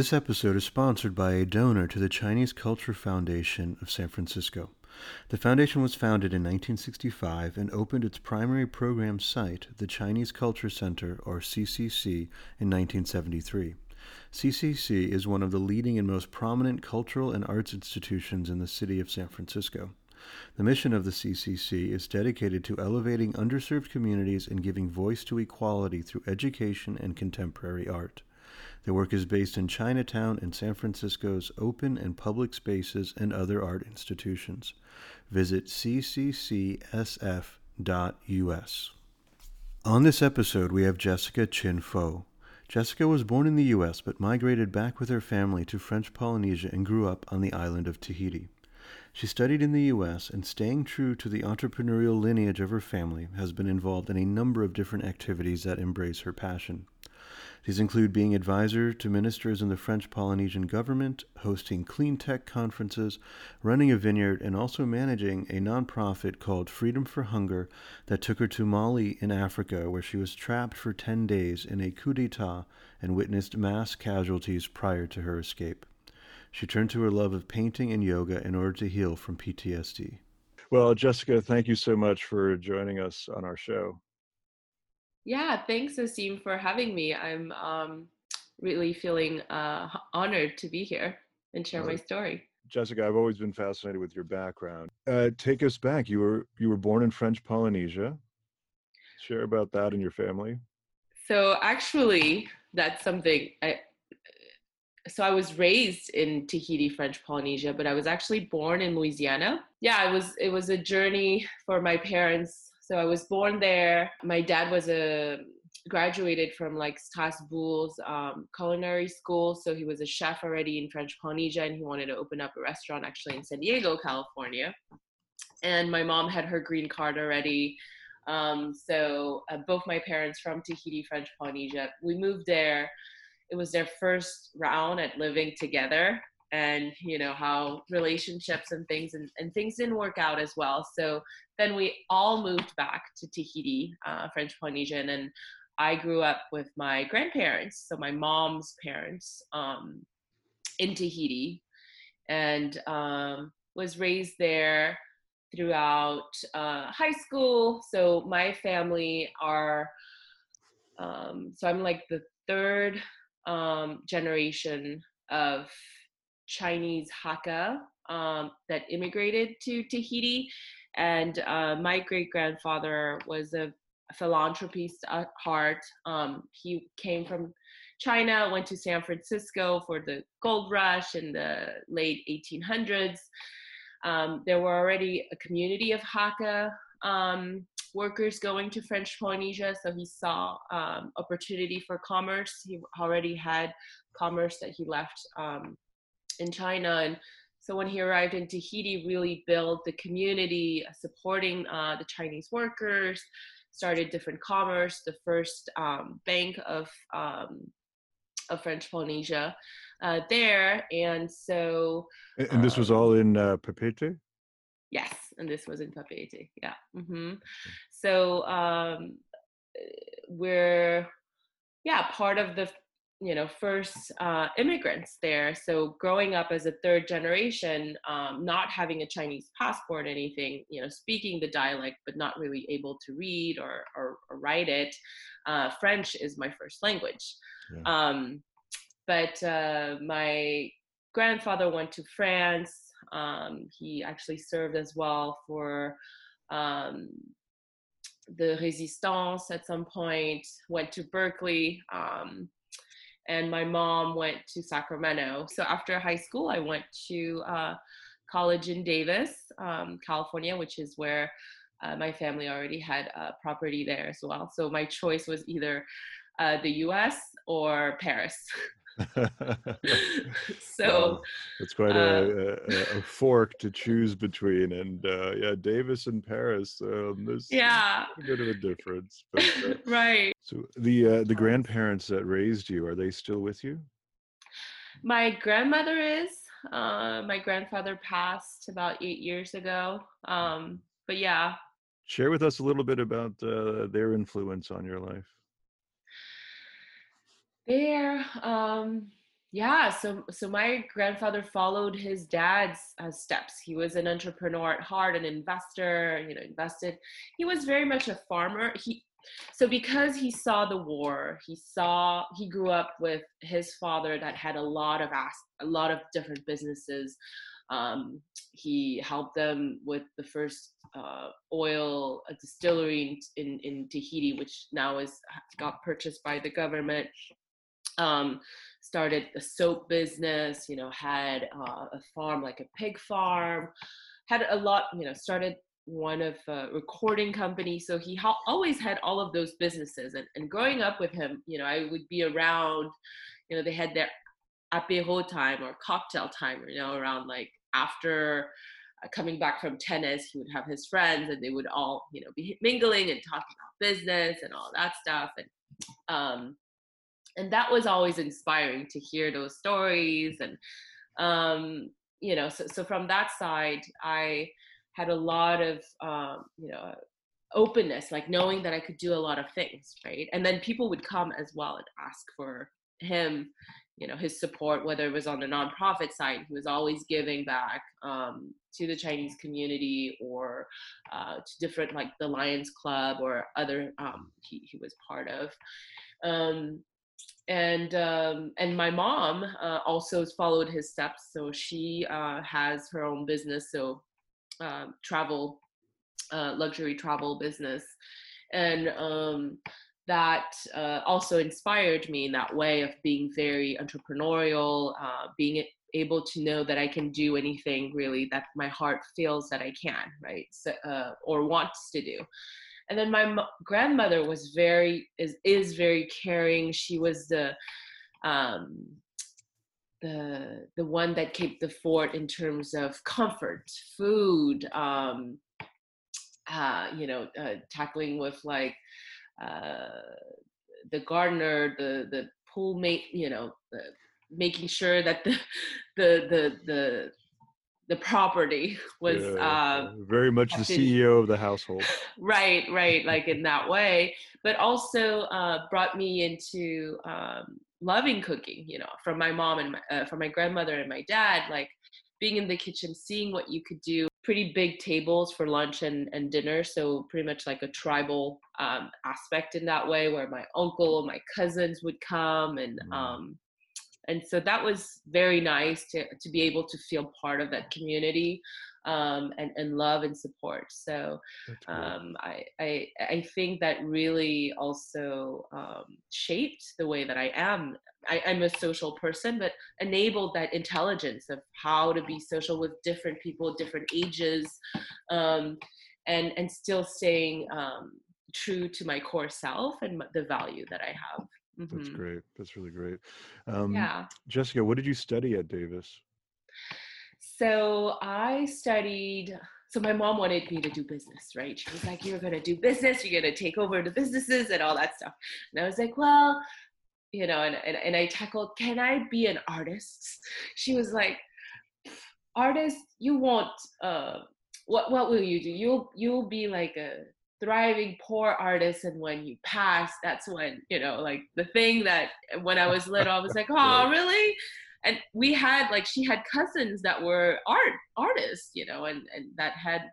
This episode is sponsored by a donor to the Chinese Culture Foundation of San Francisco. The foundation was founded in 1965 and opened its primary program site, the Chinese Culture Center, or CCC, in 1973. CCC is one of the leading and most prominent cultural and arts institutions in the city of San Francisco. The mission of the CCC is dedicated to elevating underserved communities and giving voice to equality through education and contemporary art. Their work is based in Chinatown and San Francisco's open and public spaces and other art institutions. Visit cccsf.us. On this episode, we have Jessica Chin Fo. Jessica was born in the U.S. but migrated back with her family to French Polynesia and grew up on the island of Tahiti. She studied in the U.S. and, staying true to the entrepreneurial lineage of her family, has been involved in a number of different activities that embrace her passion. These include being advisor to ministers in the French Polynesian government, hosting clean tech conferences, running a vineyard, and also managing a nonprofit called Freedom for Hunger that took her to Mali in Africa, where she was trapped for 10 days in a coup d'etat and witnessed mass casualties prior to her escape. She turned to her love of painting and yoga in order to heal from PTSD. Well, Jessica, thank you so much for joining us on our show. Yeah, thanks, Asim, for having me. I'm really feeling honored to be here and share my story. Jessica, I've always been fascinated with your background. Take us back. You were born in French Polynesia. Share about that and your family. So actually, that's something. I was raised in Tahiti, French Polynesia, but I was actually born in Louisiana. Yeah, it was a journey for my parents. So I was born there. My dad was graduated from Strasbourg's culinary school. So he was a chef already in French Polynesia, and he wanted to open up a restaurant actually in San Diego, California. And my mom had her green card already. So both my parents from Tahiti, French Polynesia, we moved there. It was their first round at living together, and you know how relationships and things and things didn't work out as well. So then we all moved back to Tahiti, French Polynesia, and then I grew up with my grandparents, so my mom's parents, in Tahiti, and was raised there throughout high school. So my family are, so I'm the third generation of Chinese Hakka that immigrated to Tahiti, and my great-grandfather was a philanthropist at heart. He came from China, went to San Francisco for the gold rush in the late 1800s. There were already a community of Hakka workers going to French Polynesia, so he saw opportunity for commerce. He already had commerce that he left in China. And so when he arrived in Tahiti, really built the community, supporting the Chinese workers, started different commerce, the first bank of French Polynesia there. And so... And this was all in Papeete? Yes, and this was in Papeete, yeah. Mm-hmm. So we're, part of the first immigrants there. So growing up as a third generation, not having a Chinese passport or anything, speaking the dialect, but not really able to read or write it. French is my first language. Yeah. But my grandfather went to France. He actually served as well for the Resistance at some point, went to Berkeley, and my mom went to Sacramento. So after high school, I went to college in Davis, California, which is where my family already had a property there as well. So my choice was either the U.S. or Paris. So it's quite a fork to choose between, and Davis and Paris. There's a bit of a difference, but, right? So the grandparents that raised you, are they still with you? My grandmother is. My grandfather passed about 8 years ago. But yeah. Share with us a little bit about their influence on your life. Their Yeah, so my grandfather followed his dad's steps. He was an entrepreneur at heart, an investor, you know, invested. He was very much a farmer. So because he saw the war, he grew up with his father that had a lot of different businesses. He helped them with the first oil distillery in Tahiti, which now got purchased by the government. Started a soap business, you know, had a farm, like a pig farm, had a lot, you know, started one of a recording company. So he always had all of those businesses. And growing up with him, you know, I would be around, you know, they had their apéro time or cocktail time, you know, around like after coming back from tennis, he would have his friends and they would all, you know, be mingling and talking about business and all that stuff. And that was always inspiring to hear those stories. And, you know, so from that side, I had a lot of, you know, openness, like knowing that I could do a lot of things, right? And then people would come as well and ask for him, you know, his support, whether it was on the nonprofit side. He was always giving back to the Chinese community or to different, like the Lions Club or other he was part of. And my mom also followed his steps. So she has her own business, so travel, luxury travel business. And that also inspired me in that way of being very entrepreneurial, being able to know that I can do anything really that my heart feels that I can, right, so, or wants to do. And then my grandmother was is very caring. She was the one that kept the fort in terms of comfort, food, you know, tackling with like the gardener, the pool mate, you know, making sure that the property was very much the CEO of the household. Right. Like in that way, but also brought me into loving cooking, you know, from my mom and from my grandmother and my dad, like being in the kitchen, seeing what you could do, pretty big tables for lunch and dinner. So pretty much like a tribal aspect in that way where my uncle, my cousins would come and so that was very nice to be able to feel part of that community and love and support. So I think that really also shaped the way that I am. I'm a social person, but enabled that intelligence of how to be social with different people, different ages, and still staying true to my core self and the value that I have. That's great. That's really great. Jessica, what did you study at Davis? So my mom wanted me to do business, right? She was like, you're going to do business. You're going to take over the businesses and all that stuff. And I was like, well, you know, and I tackled, can I be an artist? She was like, artist, you won't, what will you do? You'll be like a thriving poor artist, and when you pass, that's when, you know, like the thing that when I was little, I was like, oh, really? And we had like, she had cousins that were artists, you know, and that had,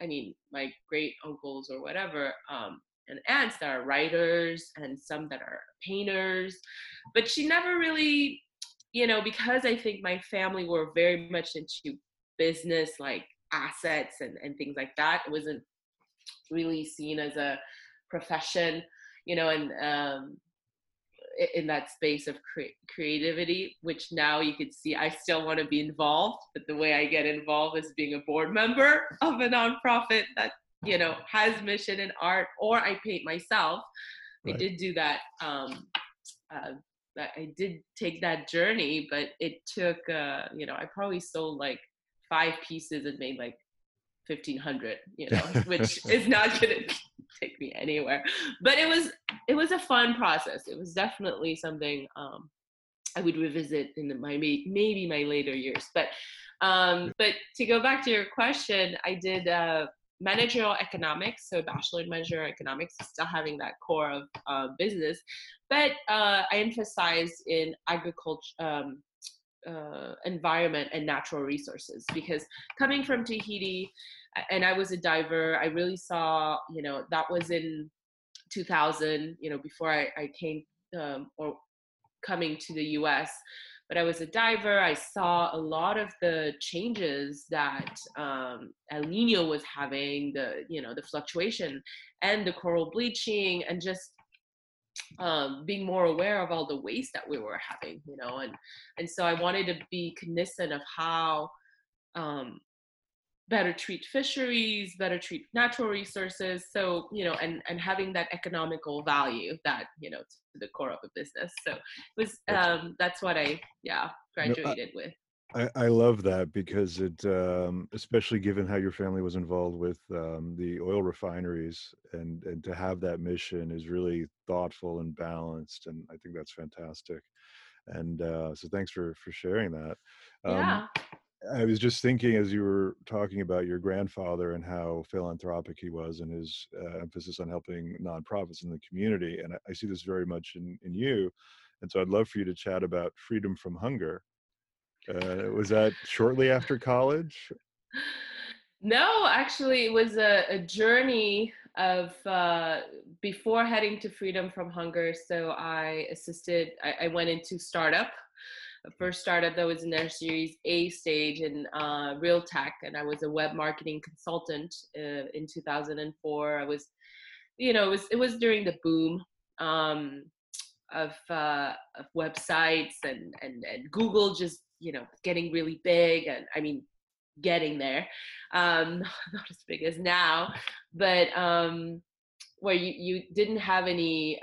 I mean, my great uncles or whatever, and aunts that are writers and some that are painters, but she never really, you know, because I think my family were very much into business, like assets and things like that. It wasn't really seen as a profession, you know, and in that space of creativity, which now you could see I still want to be involved, but the way I get involved is being a board member of a nonprofit that, you know, has mission in art, or I paint myself. Right. I did do that. I did take that journey, but it took, you know, I probably sold like 5 pieces and made like 1,500, you know, which is not gonna take me anywhere. But it was a fun process. It was definitely something I would revisit in maybe my later years. But to go back to your question, I did managerial economics, so bachelor in managerial economics, still having that core of business, but I emphasized in agriculture, environment and natural resources, because coming from Tahiti, and I was a diver, I really saw, you know, that was in 2000, you know, before I came or coming to the US, but I was a diver. I saw a lot of the changes that El Nino was having, the, you know, the fluctuation and the coral bleaching, and just being more aware of all the waste that we were having, you know, and so I wanted to be cognizant of how better treat fisheries, better treat natural resources. So, you know, and having that economical value that, you know, to the core of a business. So it was, that's what I, yeah, graduated with. I love that, because it, especially given how your family was involved with the oil refineries, and to have that mission is really thoughtful and balanced. And I think that's fantastic. And so thanks for sharing that. Yeah. I was just thinking as you were talking about your grandfather and how philanthropic he was, and his emphasis on helping nonprofits in the community. And I see this very much in you. And so I'd love for you to chat about Freedom from Hunger. Was that shortly after college? No, actually, it was a journey of before heading to Freedom from Hunger. So I assisted, I went into startup. First startup that was in their Series A stage in real tech, and I was a web marketing consultant in 2004. I was, you know, it was during the boom of websites and Google just, you know, getting really big, and I mean getting there, not as big as now, but where you didn't have any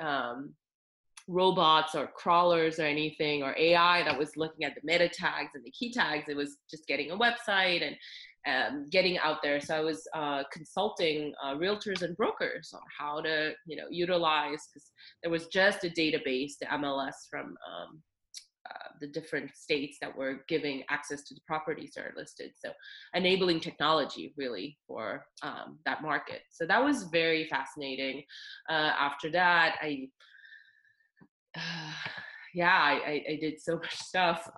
robots or crawlers or anything, or AI that was looking at the meta tags and the key tags. It was just getting a website and getting out there. So I was consulting realtors and brokers on how to, you know, utilize, because there was just a database, the MLS from the different states that were giving access to the properties that are listed. So enabling technology really for that market. So that was very fascinating. After that, I did so much stuff.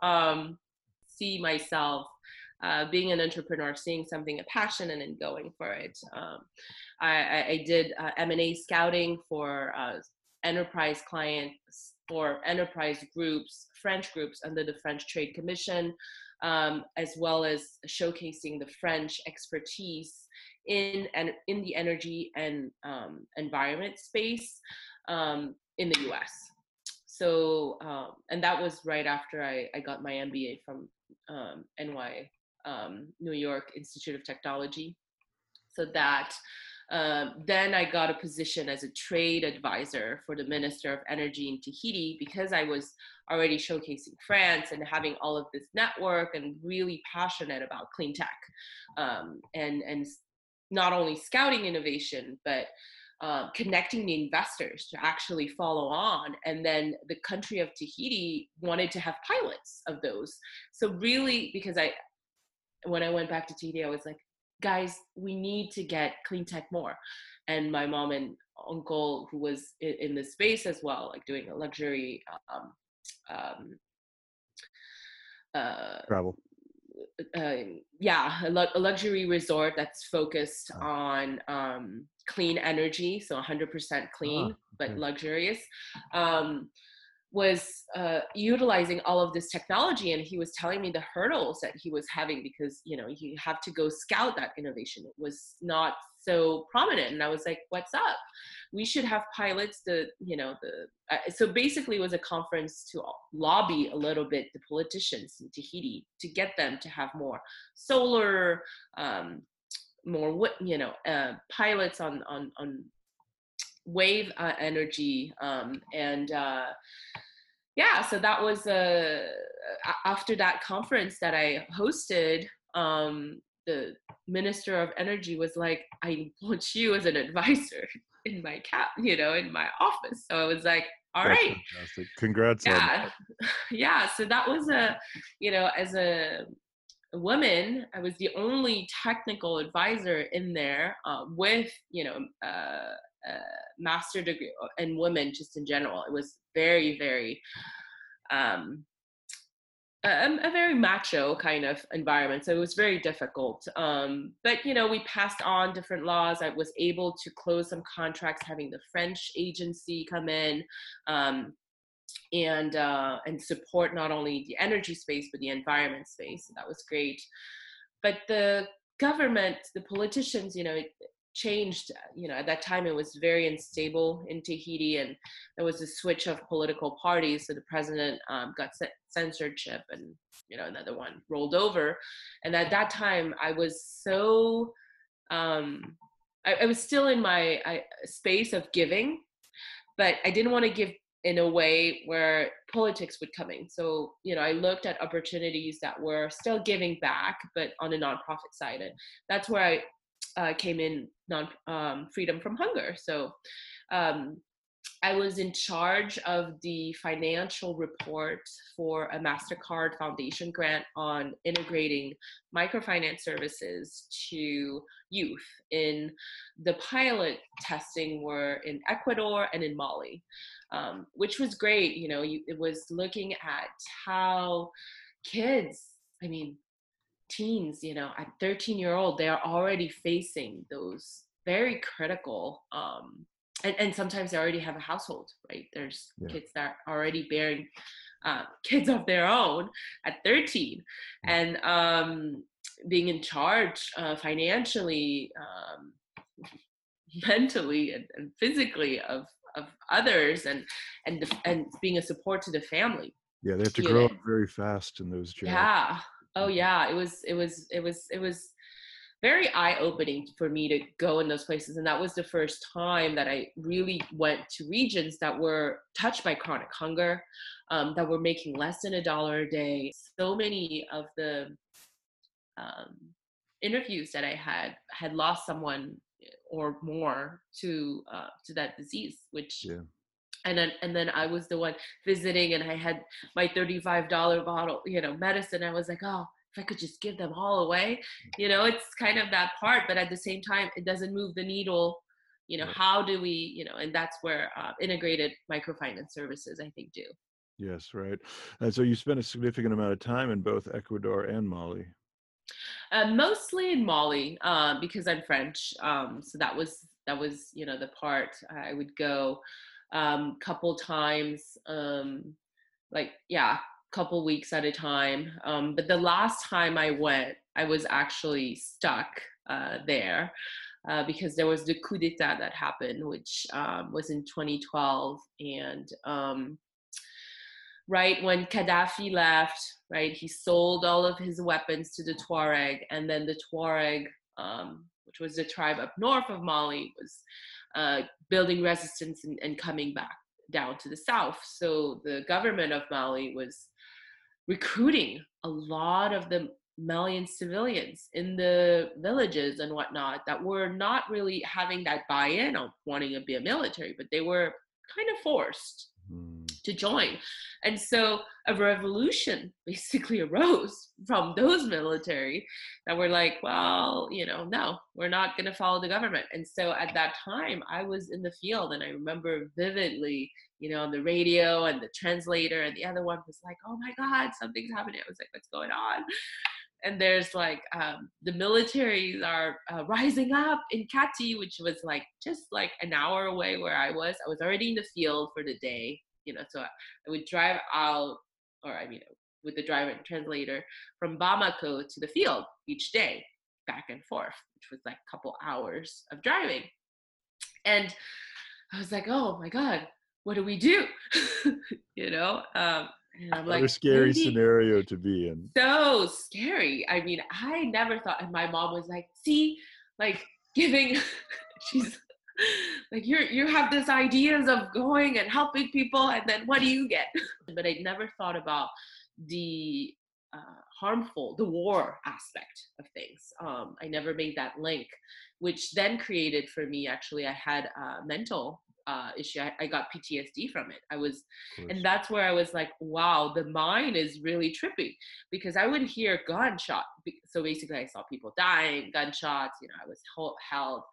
See myself being an entrepreneur, seeing something, a passion, and then going for it. I did M&A scouting for enterprise clients, for enterprise groups, French groups under the French Trade Commission, as well as showcasing the French expertise in the energy and environment space in the US. So, and that was right after I got my MBA from NY, New York Institute of Technology. So that, then I got a position as a trade advisor for the Minister of Energy in Tahiti, because I was already showcasing France and having all of this network and really passionate about clean tech, and not only scouting innovation, but connecting the investors to actually follow on. And then the country of Tahiti wanted to have pilots of those. So really, because when I went back to Tahiti, I was like, guys, we need to get clean tech more. And my mom and uncle, who was in this space as well, like doing a luxury travel. A luxury resort that's focused on clean energy, so 100% clean, but luxurious, was utilizing all of this technology. And he was telling me the hurdles that he was having, because, you know, you have to go scout that innovation. It was not so prominent. And I was like, what's up? We should have pilots. So basically it was a conference to lobby a little bit the politicians in Tahiti to get them to have more solar, pilots on wave energy, so that was after that conference that I hosted. The Minister of Energy was like, I want you as an advisor in my in my office. So I was like, all That's right, fantastic. Congrats on that. So that was as a woman, I was the only technical advisor in there with, master degree, and women just in general. It was very, very, a very macho kind of environment. So it was very difficult. But, we passed on different laws. I was able to close some contracts, having the French agency come in, and support not only the energy space, but the environment space. So that was great. But the government, the politicians, it changed. At that time it was very unstable in Tahiti, and there was a switch of political parties. So the president got censorship, and another one rolled over. And at that time I was so I was still in my space of giving, but I didn't want to give in a way where politics would come in. So, I looked at opportunities that were still giving back, but on a nonprofit side. And that's where I came in, Freedom from Hunger. So I was in charge of the financial report for a Mastercard Foundation grant on integrating microfinance services to youth. In the pilot testing were in Ecuador and in Mali, which was great. It was looking at how kids, teens, at 13-year-old, they are already facing those very critical, and sometimes they already have a household, right? There's kids that are already bearing kids of their own at 13, and being in charge financially, mentally, and physically of others, and being a support to the family. Yeah, they have to grow up very fast in those jobs. Yeah. Oh yeah, it was very eye-opening for me to go in those places, and that was the first time that I really went to regions that were touched by chronic hunger, that were making less than $1 a day. So many of the interviews that I had lost someone or more to that disease, which. Yeah. And then I was the one visiting, and I had my $35 bottle, medicine. I was like, oh, if I could just give them all away, it's kind of that part. But at the same time, it doesn't move the needle. How do we, and that's where integrated microfinance services, I think, do. Yes, right. And so you spent a significant amount of time in both Ecuador and Mali. Mostly in Mali, because I'm French. So that was, the part I would go. Couple times, couple weeks at a time. But the last time I went, I was actually stuck there because there was the coup d'etat that happened, which was in 2012. And right when Gaddafi left, right, he sold all of his weapons to the Tuareg, and then the Tuareg, which was the tribe up north of Mali, was building resistance and coming back down to the south. So the government of Mali was recruiting a lot of the Malian civilians in the villages and whatnot that were not really having that buy-in of wanting to be a military, but they were kind of forced to join. And so a revolution basically arose from those military that were like, well, no, we're not going to follow the government. And so at that time I was in the field, and I remember vividly, on the radio, and the translator and the other one was like, oh my God, something's happening. I was like, what's going on? And there's like, the militaries are rising up in Kati, which was like, just like an hour away where I was. I was already in the field for the day. So I would drive out, with the driver and translator from Bamako to the field each day, back and forth, which was like a couple hours of driving. And I was like, oh my God, what do we do? And I'm like, what a scary scenario to be in. So scary. I never thought, and my mom was like, see, like giving, she's like, you have this ideas of going and helping people, and then what do you get? But I never thought about the the war aspect of things. I never made that link, which then created for me, actually, I had a mental issue. I got PTSD from it. And that's where I was like, wow, the mind is really trippy, because I would hear gunshot. So basically I saw people dying, gunshots, you know, I was held,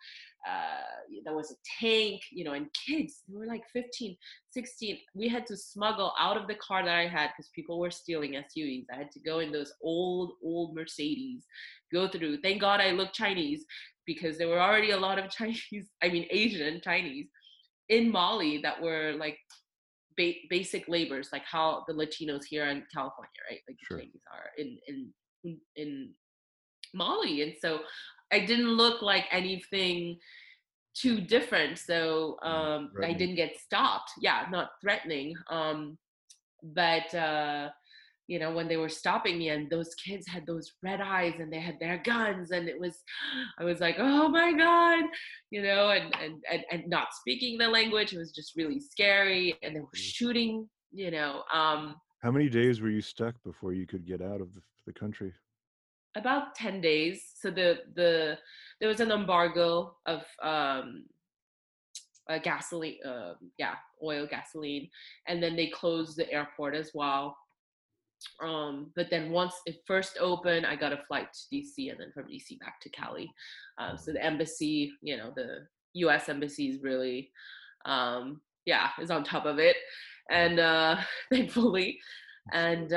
there was a tank, you know, and kids, they were like 15, 16. We had to smuggle out of the car that I had because people were stealing SUVs. I had to go in those old Mercedes, go through. Thank God I looked Chinese, because there were already a lot of Asian Chinese in Mali that were like basic labors, like how the Latinos here in California, right? Like the Chinese are in Mali. And so I didn't look like anything too different. So I didn't get stopped. Yeah, not threatening. But you know, when they were stopping me and those kids had those red eyes and they had their guns, and I was like, oh my God, you know, and not speaking the language, it was just really scary. And they were shooting, you know. How many days were you stuck before you could get out of the country? About 10 days. So there was an embargo of gasoline, oil, gasoline. And then they closed the airport as well. But then once it first opened, I got a flight to DC, and then from DC back to Cali. So the embassy, you know, the US embassy is really, is on top of it. And, thankfully, and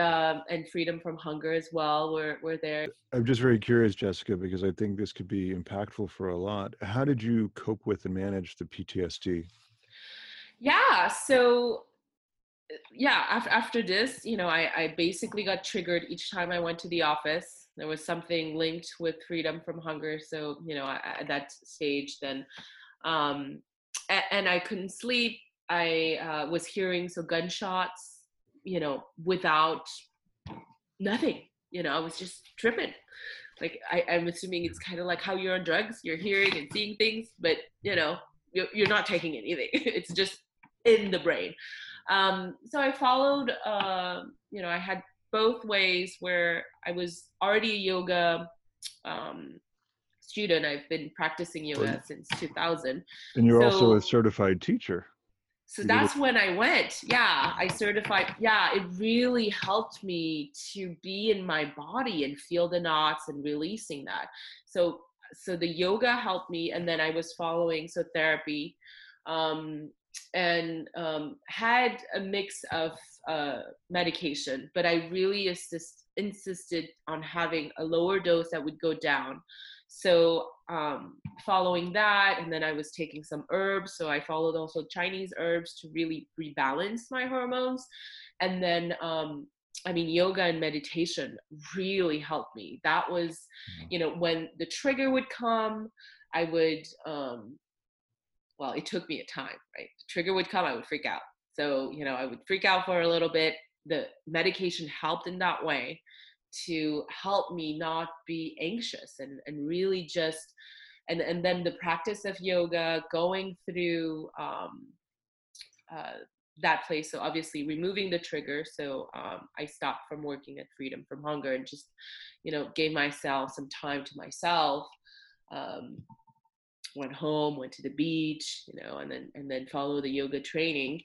Freedom from Hunger as well were there. I'm just very curious, Jessica, because I think this could be impactful for a lot. How did you cope with and manage the PTSD? Yeah. So after this, you know, I basically got triggered each time I went to the office. There was something linked with Freedom from Hunger. So, you know, at that stage then, and I couldn't sleep. I was hearing gunshots, you know, without nothing, you know, I was just tripping. Like, I'm assuming it's kind of like how you're on drugs, you're hearing and seeing things, but you know, you're not taking anything. It's just in the brain. So I followed, you know, I had both ways where I was already a yoga student. I've been practicing yoga since 2000. And you're also a certified teacher. So that's when I went. Yeah, I certified. Yeah, it really helped me to be in my body and feel the knots and releasing that. So the yoga helped me. And then I was following therapy. And had a mix of medication, but I really insisted on having a lower dose that would go down. So following that, and then I was taking some herbs. So I followed also Chinese herbs to really rebalance my hormones. And then, yoga and meditation really helped me. That was, you know, when the trigger would come, I would... well, it took me a time, right? The trigger would come, I would freak out. So, you know, I would freak out for a little bit. The medication helped in that way to help me not be anxious and really just, and then the practice of yoga, going through that place. So obviously removing the trigger. So I stopped from working at Freedom from Hunger and just, you know, gave myself some time to myself. Went home, went to the beach, you know, and then follow the yoga training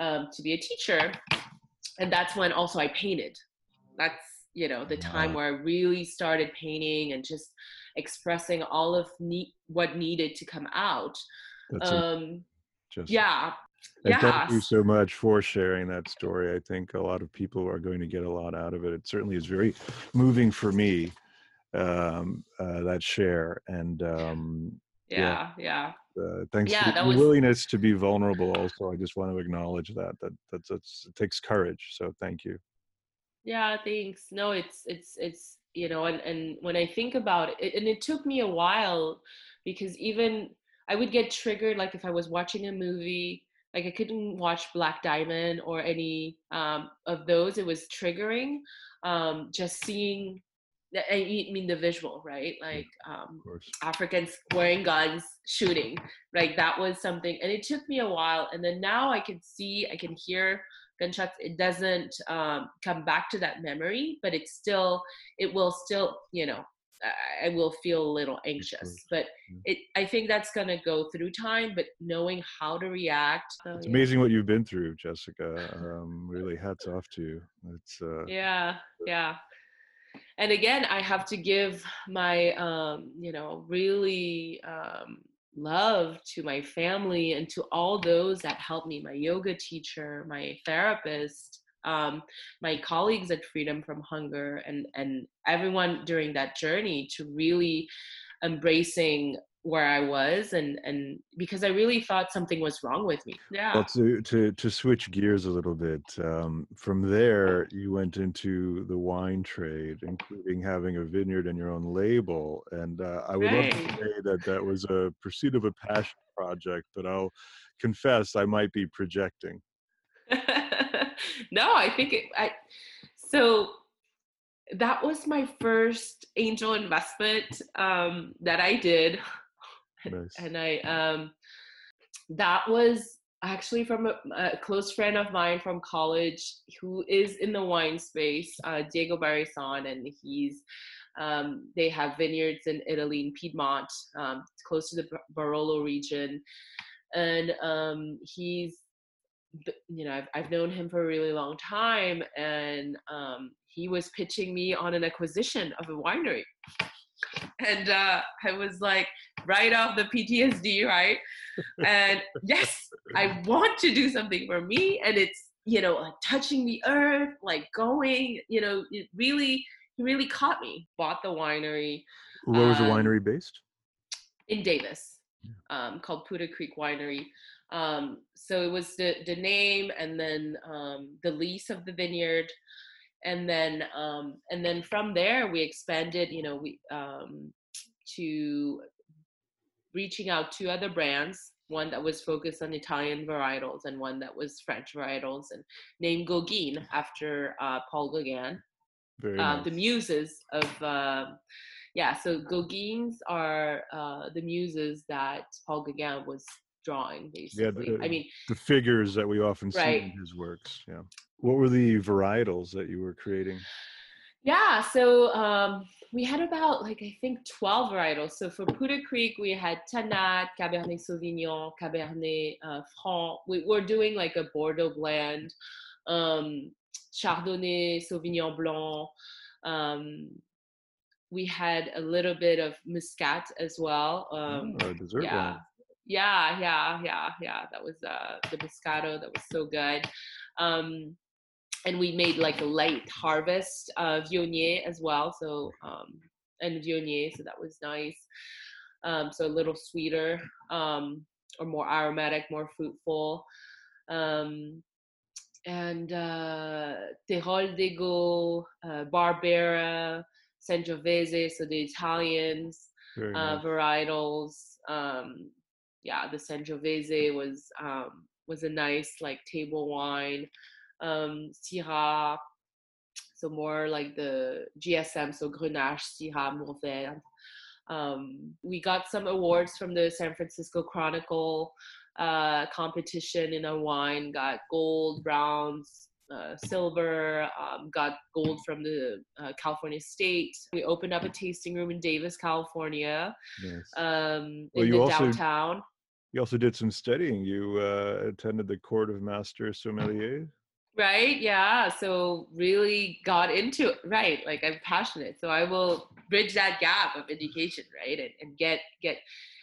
to be a teacher. And that's when also I painted. That's, you know, the time where I really started painting and just expressing all of what needed to come out. Thank you so much for sharing that story. I think a lot of people are going to get a lot out of it. It certainly is very moving for me, that share. And thanks for your willingness to be vulnerable also. I just want to acknowledge that it takes courage, so thank you. Yeah, thanks. No, it's you know, and when I think about it, and it took me a while, because even I would get triggered, like if I was watching a movie, like I couldn't watch Black Diamond or any of those. It was triggering, just seeing the visual, right? Like Africans wearing guns, shooting, like that was something. And it took me a while. And then now I can see, I can hear gunshots. It doesn't come back to that memory, but it will still, you know, I will feel a little anxious, but I think that's going to go through time, but knowing how to react. So, it's amazing what you've been through, Jessica. Really hats off to you. It's, yeah. And again, I have to give my, really love to my family and to all those that helped me, my yoga teacher, my therapist, my colleagues at Freedom from Hunger, and everyone during that journey to really embracing where I was, and because I really thought something was wrong with me. Yeah. Well, to switch gears a little bit, from there you went into the wine trade, including having a vineyard and your own label. And I would love to say that that was a pursuit of a passion project, but I'll confess I might be projecting. No, I think so that was my first angel investment that I did. Nice. And I, that was actually from a close friend of mine from college who is in the wine space, Diego Barisan, and he's, they have vineyards in Italy, in Piedmont, close to the Barolo region. And he's, I've known him for a really long time, and he was pitching me on an acquisition of a winery, and I was like, right off the PTSD, right? And yes, I want to do something for me, and it's like touching the earth, like going, it really caught me. Bought the winery. Where was the winery based? In Davis, called Pudre Creek Winery. So it was the name, and then the lease of the vineyard, and then from there we expanded, to reaching out to other brands, one that was focused on Italian varietals and one that was French varietals, and named Gauguin after Paul Gauguin. Very nice. The muses of so Gauguins are the muses that Paul Gauguin was drawing, basically. Yeah, the figures that we often see in his works. Yeah. What were the varietals that you were creating? Yeah, so we had about 12 varietals. So for Pudre Creek, we had Tannat, Cabernet Sauvignon, Cabernet Franc. We were doing a Bordeaux blend, Chardonnay, Sauvignon Blanc. We had a little bit of Muscat as well. Dessert wine. Yeah. That was the Moscato. That was so good. And we made a light harvest of Viognier as well. So, so that was nice. So a little sweeter, or more aromatic, more fruitful. And Terol d'Ego, Barbera, Sangiovese, so the Italians, nice. Varietals, the Sangiovese was a nice table wine, Syrah, so more the GSM, so Grenache, Syrah, Mourvèdre. We got some awards from the San Francisco Chronicle competition in our wine. Got gold, bronze, silver. Got gold from the California State. We opened up a tasting room in Davis, California, yes. Downtown. You also did some studying. You attended the Court of Master Sommelier. Right, yeah. So really got into it. Right, I'm passionate. So I will bridge that gap of education, right? And get,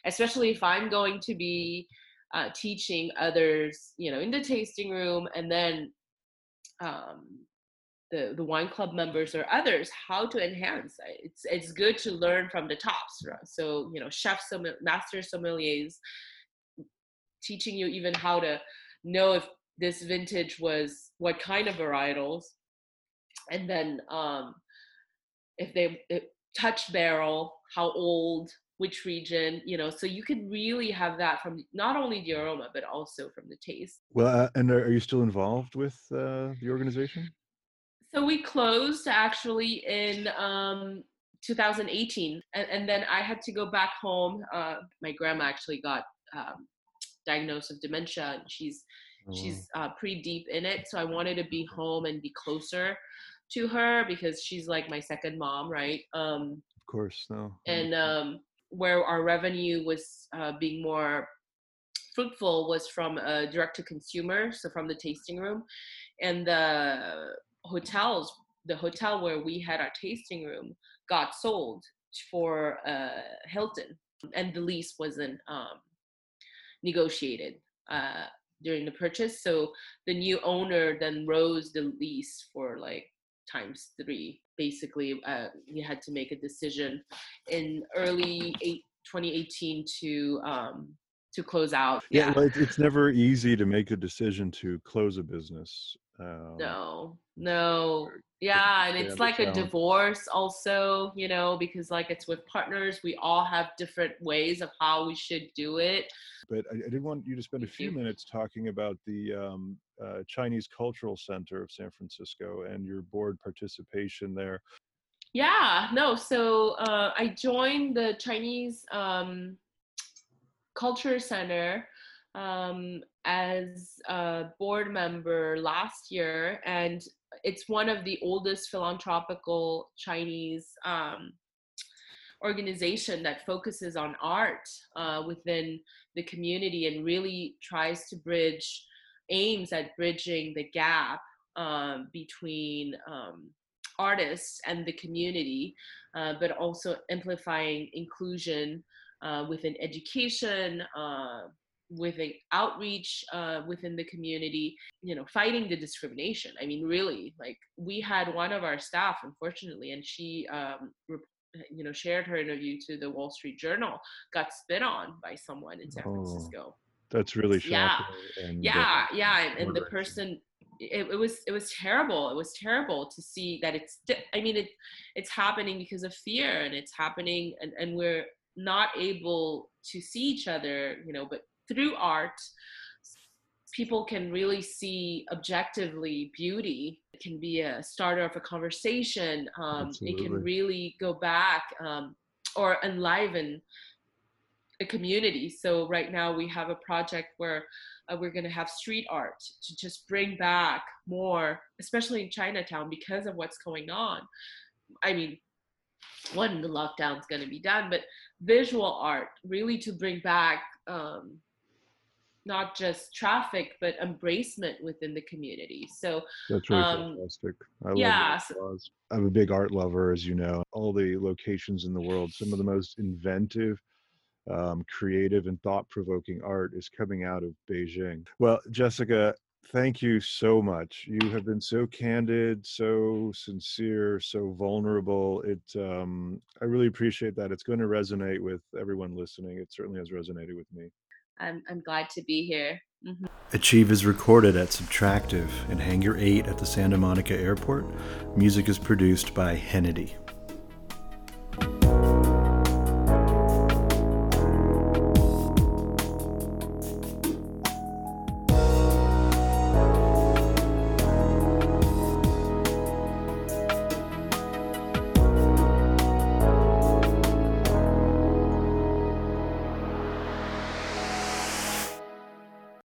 especially if I'm going to be teaching others, in the tasting room, and then the wine club members or others, how to enhance. It's good to learn from the tops. Right? So, chefs, master sommeliers, teaching you even how to know if this vintage was what kind of varietals, and then if they touch barrel, how old, which region, so you could really have that from not only the aroma but also from the taste. Well, and are you still involved with the organization? So we closed actually in 2018, and then I had to go back home. My grandma actually got diagnosed with dementia, and she's pretty deep in it, so I wanted to be home and be closer to her because she's my second mom, right? of course, no. And where our revenue was being more fruitful was from direct to consumer, so from the tasting room, and the hotel where we had our tasting room got sold for Hilton, and the lease wasn't negotiated during the purchase. So the new owner then rose the lease for like times 3. Basically, you had to make a decision in early 2018 to close out. Yeah, yeah, like it's never easy to make a decision to close a business. No. Yeah, and it's like a divorce also, you know, because like it's with partners. We all have different ways of how we should do it. But I did want you to spend a few minutes talking about the Chinese Cultural Center of San Francisco and your board participation there. Yeah, no. So I joined the Chinese Culture Center as a board member last year, and it's one of the oldest philanthropical Chinese organization that focuses on art within the community and really tries to aims at bridging the gap between artists and the community, but also amplifying inclusion within education, within outreach within the community, you know, fighting the discrimination. I mean, really, like we had one of our staff, unfortunately, and she, you know, shared her interview to the Wall Street Journal, got spit on by someone in San Francisco. That's really shocking. Yeah, and and the person, it was terrible. It was terrible to see that it's happening because of fear, and it's happening, and we're not able to see each other, you know, but through art, people can really see objectively beauty. It can be a starter of a conversation. It can really go back or enliven a community. So right now we have a project where we're going to have street art to just bring back more, especially in Chinatown, because of what's going on. I mean, when the lockdown's going to be done, but visual art really to bring back not just traffic, but embracement within the community. So that's really fantastic. I love it. I'm a big art lover, as you know. All the locations in the world, some of the most inventive, creative, and thought-provoking art is coming out of Beijing. Well, Jessica, thank you so much. You have been so candid, so sincere, so vulnerable. I really appreciate that. It's going to resonate with everyone listening. It certainly has resonated with me. I'm glad to be here. Mm-hmm. Achieve is recorded at Subtractive in Hangar 8 at the Santa Monica Airport. Music is produced by Hennedy.